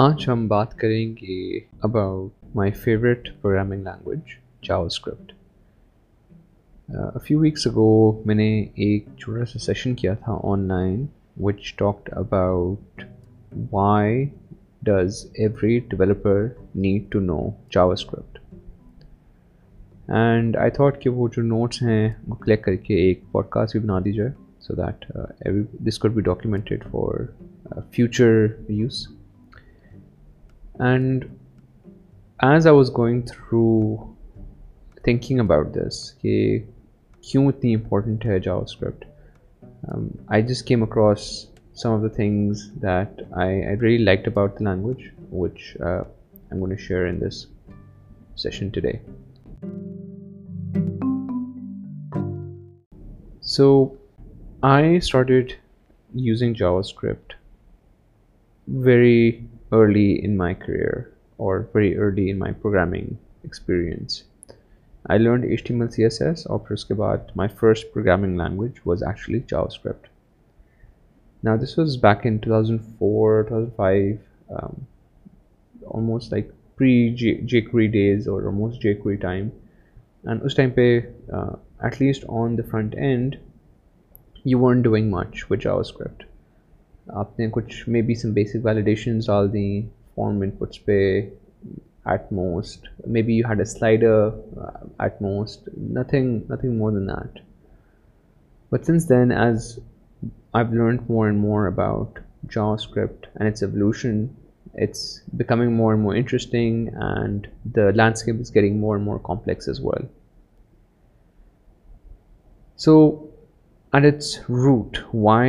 آج ہم بات کریں گے about my favourite programming language JavaScript. Few weeks ago میں نے ایک چھوٹا سا سیشن کیا تھا online which talked about why does every developer need to know JavaScript, and I thought کہ وہ جو نوٹس ہیں وہ کلیکٹ کر کے ایک پوڈ کاسٹ بھی بنا دی جائے so that this could be documented for future use. And as I was going through thinking about this कि क्यों इतनी important है JavaScript, I just came across some of the things that I really liked about the language which I'm going to share in this session today. So I started using JavaScript very early in my career or very early in my programming experience. I learned HTML, CSS, or Pruskebat. My first programming language was actually JavaScript. Now this was back in 2004, 2005, almost like pre-jQuery days or almost jQuery time. And us time pe, at least on the front end, you weren't doing much with JavaScript. آپ نے کچھ may be some basic ویلیڈیشنز ڈال دیں form inputs پہ at most, may be you had a slider at most, nothing more than that. But since then as I have learned more and more about JavaScript and its evolution, it's becoming more and more interesting and the landscape is getting more and more complex as well. So at its root, why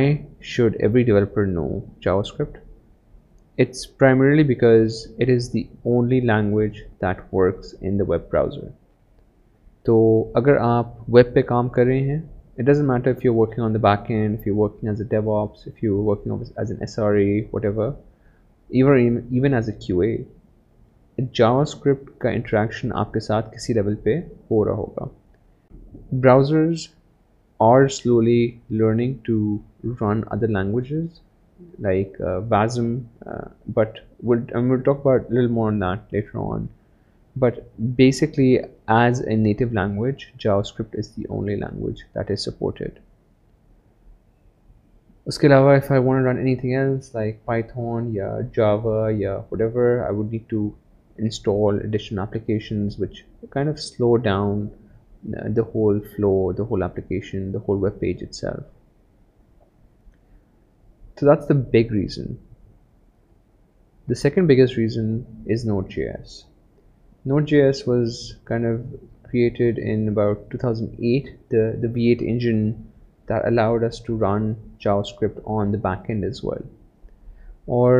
should every developer know JavaScript? It's primarily because it is the only language that works in the web browser. So agar aap web pe kaam kar rahe hain, it doesn't matter if you're working on the back end, if you're working as a DevOps, if you're working as an SRE, whatever, even as a QA, JavaScript ka interaction aapke sath kisi level pe ho raha hoga. Browsers are slowly learning to run other languages like Wasm, but we'll talk about a little more on that later on. But basically, as a native language, JavaScript is the only language that is supported. Uske alawa, if I want to run anything else like Python, yeah, Java, yeah, whatever, I would need to install additional applications which kind of slow down the whole flow, the whole application, the whole web page itself. So that's the big reason. The second biggest reason is Node.js. Node.js was kind of created in about 2008, the V8 engine that allowed us to run JavaScript on the backend as well. Or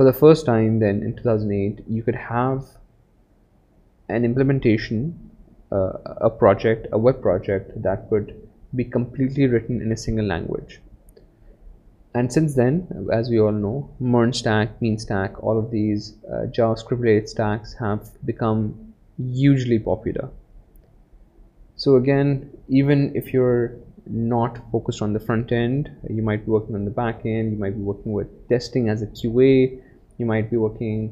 for the first time then in 2008, you could have an implementation, a web project that could be completely written in a single language. And since then, as we all know, MERN stack, MEAN stack, all of these JavaScript related stacks have become hugely popular. So again, even if you're not focused on the front end, you might be working on the back end, you might be working with testing as a QA, you might be working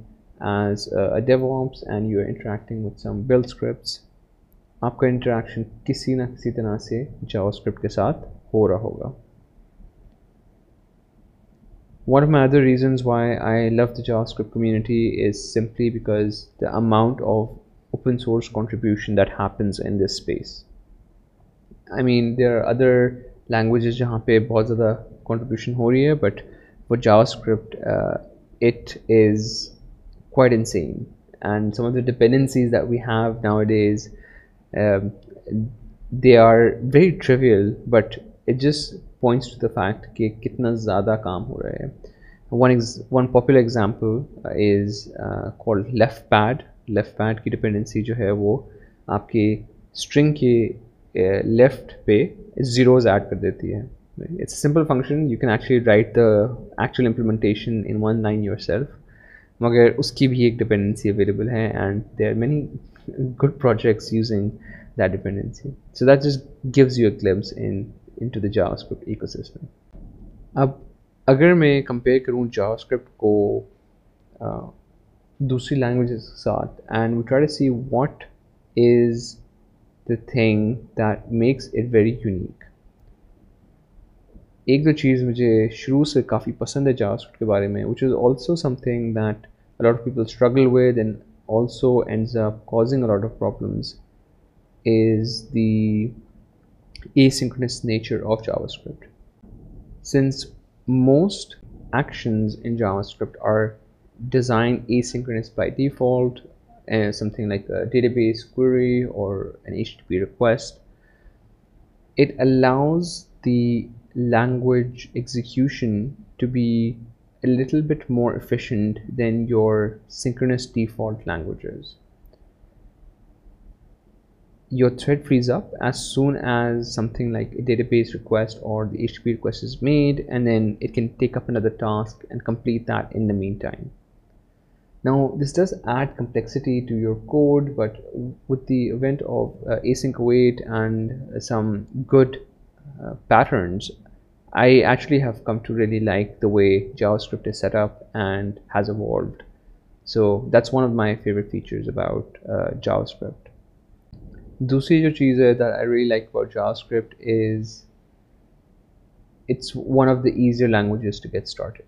as a DevOps, and you're interacting with some build scripts. آپ کا interaction کسی نہ کسی طرح سے جاوا script کے ساتھ ہو رہا ہوگا. One of my other reasons why I love the JavaScript community is simply because the amount of open source contribution that happens in this space. I mean, there are other languages جہاں پہ بہت زیادہ contribution ہو رہی ہے but for JavaScript it is quite insane, and some of the dependencies that we have nowadays they are very trivial, but it just points to the fact کہ کتنا زیادہ کام ہو رہا ہے. One popular example is called leftpad. Leftpad کی dependency جو ہے وہ آپ کی string کے left پہ zeros add کر دیتی ہے. It's a simple function, you can actually write the actual implementation in one line yourself, مگر اس کی بھی ایک dependency available ہے, and there are many good projects using that dependency. So that just gives you a glimpse into the JavaScript ecosystem. Ab اگر میں compare کروں جاوا script کو دوسری لینگویجز کے ساتھ and we try to see what is the thing that makes it very unique. ایک دو چیز مجھے شروع سے کافی پسند ہے جاوا اسکرپٹ کے بارے میں which is also something that a lot of people struggle with and also ends up causing a lot of problems is the asynchronous nature of JavaScript. Since most actions in JavaScript are designed asynchronous by default, something like a database query or an HTTP request, it allows the language execution to be a little bit more efficient than your synchronous default languages. Your thread frees up as soon as something like a database request or the HTTP request is made, and then it can take up another task and complete that in the meantime. Now, this does add complexity to your code, but with the event of async await and some good patterns, I actually have come to really like the way JavaScript is set up and has evolved. So that's one of my favorite features about JavaScript. دوسری جو چیز ہے that I really like about JavaScript is it's one of the easier languages to get started.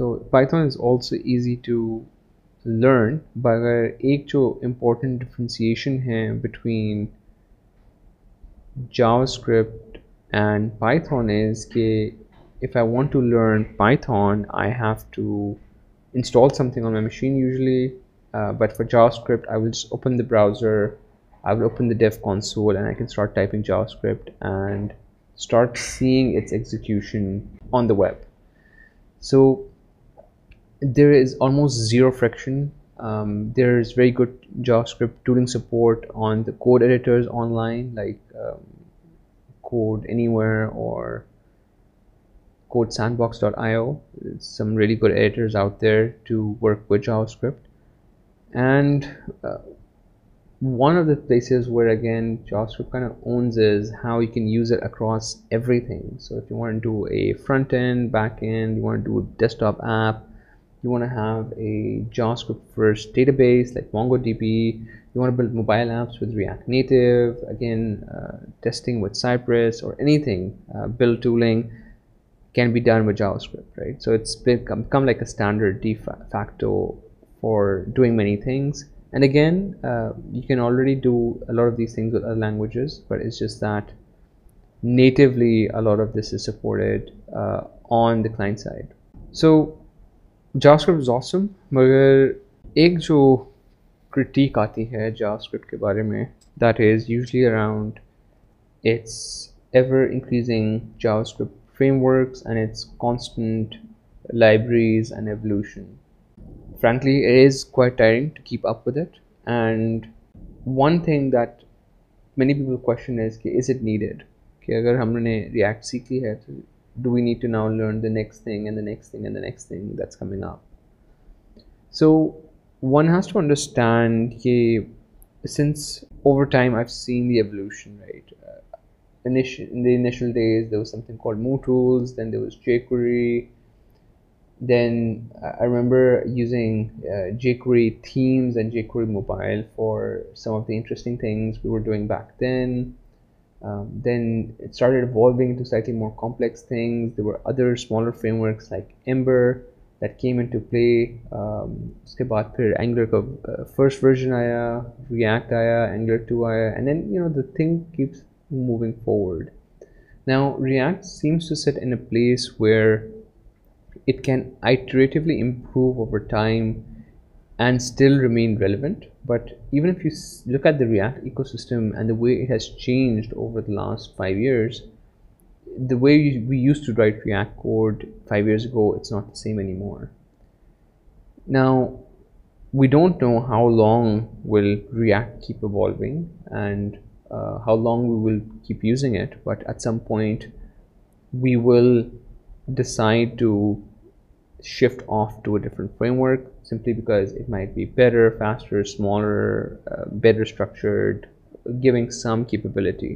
So Python is also easy to learn, but ایک جو important differentiation ہے between JavaScript and Python is کہ if I want to learn Python, I have to install something on my machine usually, but for JavaScript, I will just open the browser, I will open the dev console, and I can start typing JavaScript and start seeing its execution on the web. So there is almost zero friction. There is very good JavaScript tooling support on the code editors online, like Codeanywhere or CodeSandbox.io. Some really good editors out there to work with JavaScript. And one of the places where again JavaScript kind of owns is how you can use it across everything. So if you want to do a front end, back end, you want to do a desktop app, you want to have a JavaScript first database like MongoDB, you want to build mobile apps with React Native, again testing with Cypress or anything, build tooling can be done with JavaScript, right? So it's become like a standard de facto for doing many things. And again, you can already do a lot of these things with other languages, but it's just that natively a lot of this is supported on the client side. So JavaScript is awesome, but ek jo critique aati hai JavaScript ke baare mein, that is usually around its ever increasing JavaScript frameworks and its constant libraries and evolution. Frankly, it is quite tiring to keep up with it, and one thing that many people question is it needed? कि अगर हमने React सीख ली है, do we need to now learn the next thing and the next thing and the next thing that's coming up? So one has to understand that since over time I've seen the evolution, right? In the initial days there was something called MooTools, then there was jQuery. Then I remember using jQuery themes and jQuery mobile for some of the interesting things we were doing back then. Then it started evolving into slightly more complex things. There were other smaller frameworks like Ember that came into play. Uske baad phir Angular ka first version aaya, React aaya, Angular 2 aaya, and then you know the thing keeps moving forward. Now React seems to sit in a place where it can iteratively improve over time and still remain relevant. But even if you look at the React ecosystem and the way it has changed over the last 5 years, the way we used to write React code 5 years ago, it's not the same anymore. Now, we don't know how long will React keep evolving and how long we will keep using it, but at some point we will decide to shift off to a different framework simply because it might be better, faster, smaller, better structured, giving some capability.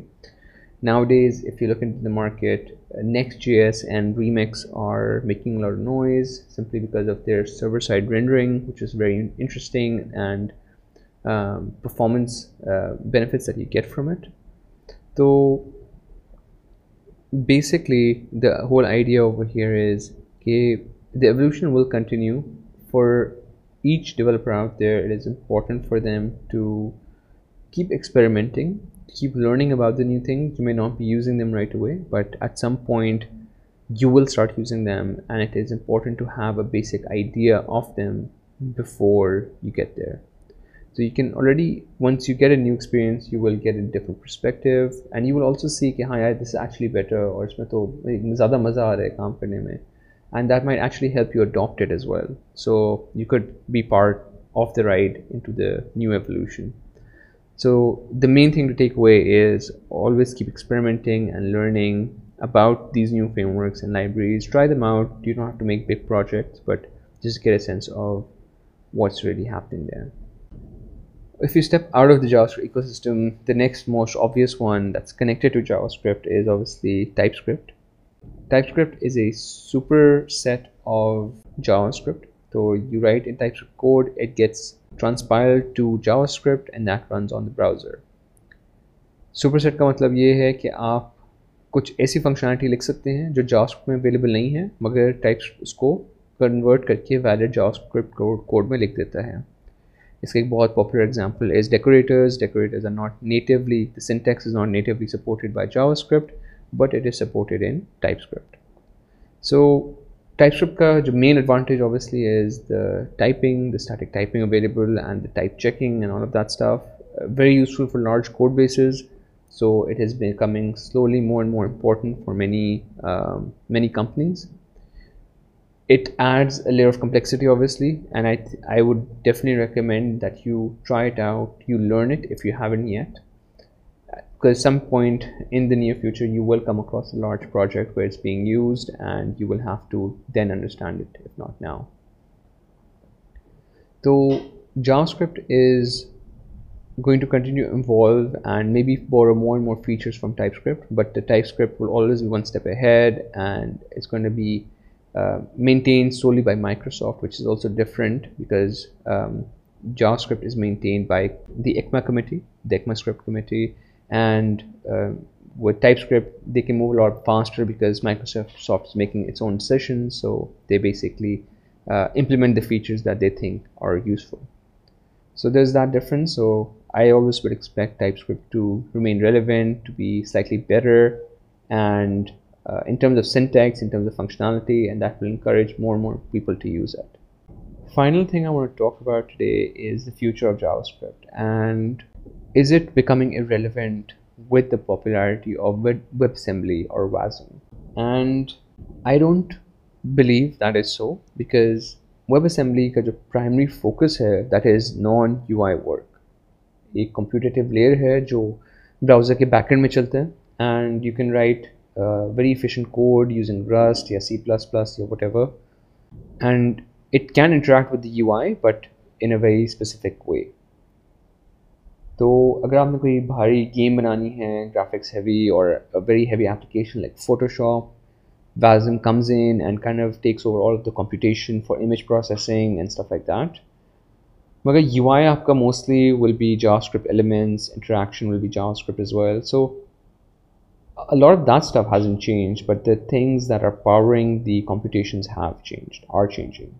Nowadays, if you look into the market, Next.js and Remix are making a lot of noise simply because of their server-side rendering, which is very interesting, and performance benefits that you get from it. So basically, the whole idea over here is, okay, the evolution will continue. For each developer out there, it is important for them to keep experimenting, keep learning about the new things. You may not be using them right away, but at some point you will start using them, and it is important to have a basic idea of them before you get there. So you can already, once you get a new experience, you will get a different perspective, and you will also see that this is actually better, or and that might actually help you adopt it as well. So you could be part of the ride into the new evolution. So the main thing to take away is always keep experimenting and learning about these new frameworks and libraries. Try them out. You don't have to make big projects, but just get a sense of what's really happening there. If you step out of the JavaScript ecosystem, the next most obvious one that's connected to JavaScript is obviously TypeScript. TypeScript is a superset of JavaScript. So you write in TypeScript code, it gets transpiled to JavaScript, and that runs on the browser. Superset का मतलब ये है कि आप कुछ ऐसी functionality लिख सकते हैं जो JavaScript में available नहीं है, मगर TypeScript उसको convert करके valid JavaScript code में लिख देता है. इसका एक बहुत popular example is decorators. Decorators are not natively, the syntax is not natively supported by JavaScript, but it is supported in TypeScript. So TypeScript ka jo main advantage obviously is the typing, the static typing available, and the type checking and all of that stuff. Very useful for large code bases. So it is becoming slowly more and more important for many, many companies. It adds a layer of complexity obviously, and I would definitely recommend that you try it out, you learn it if you haven't yet. Because at some point in the near future you will come across a large project where it's being used, and you will have to then understand it, if not now. So JavaScript is going to continue to evolve and maybe borrow more and more features from TypeScript, but the TypeScript will always be one step ahead, and it's going to be maintained solely by Microsoft, which is also different because JavaScript is maintained by the ECMA committee, the ECMAScript committee. And with TypeScript, they can move a lot faster because Microsoft is making its own decisions. So they basically implement the features that they think are useful. So there's that difference. So I always would expect TypeScript to remain relevant, to be slightly better, and in terms of syntax, in terms of functionality, and that will encourage more and more people to use it. Final thing I want to talk about today is the future of JavaScript, and is it becoming irrelevant with the popularity of WebAssembly or Wasm? And I don't believe that is so, because WebAssembly ka jo primary focus hai, that is non-UI work. A computative layer hai jo browser ke backend mein chalte hai, and you can write very efficient code using Rust or C++ or whatever, and it can interact with the UI, but in a very specific way. तो अगर आपने कोई भारी game बनानी है, graphics heavy or a very heavy application like Photoshop, Wasm comes in and kind of takes over all of the computation for image processing and stuff like that. मगर UI आपका mostly will be JavaScript elements, interaction will be JavaScript as well. So a lot of that stuff hasn't changed, but the things that are powering the computations have changed, are changing.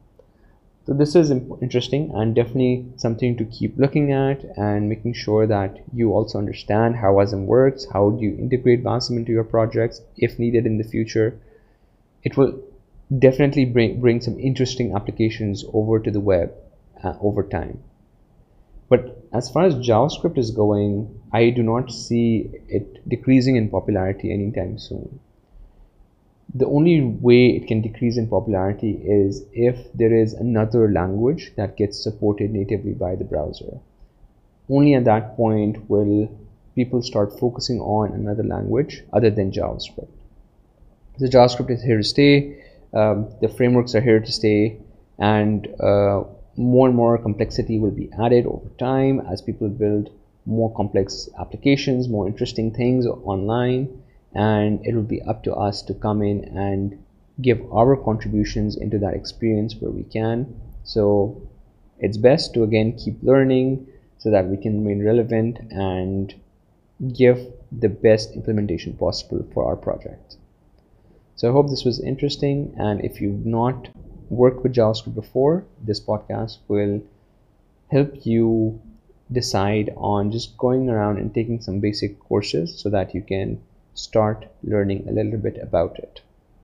So this is interesting and definitely something to keep looking at, and making sure that you also understand how Wasm works, how do you integrate Wasm into your projects if needed in the future. It will definitely bring some interesting applications over to the web over time. But as far as JavaScript is going, I do not see it decreasing in popularity anytime soon. The only way it can decrease in popularity is if there is another language that gets supported natively by the browser. Only at that point will people start focusing on another language other than JavaScript. So JavaScript is here to stay, the frameworks are here to stay, and more and more complexity will be added over time as people build more complex applications, more interesting things online, and it will be up to us to come in and give our contributions into that experience where we can. So it's best to again keep learning so that we can remain relevant and give the best implementation possible for our project. So I hope this was interesting, and if you've not worked with JavaScript before, this podcast will help you decide on just going around and taking some basic courses so that you can start learning a little bit about it.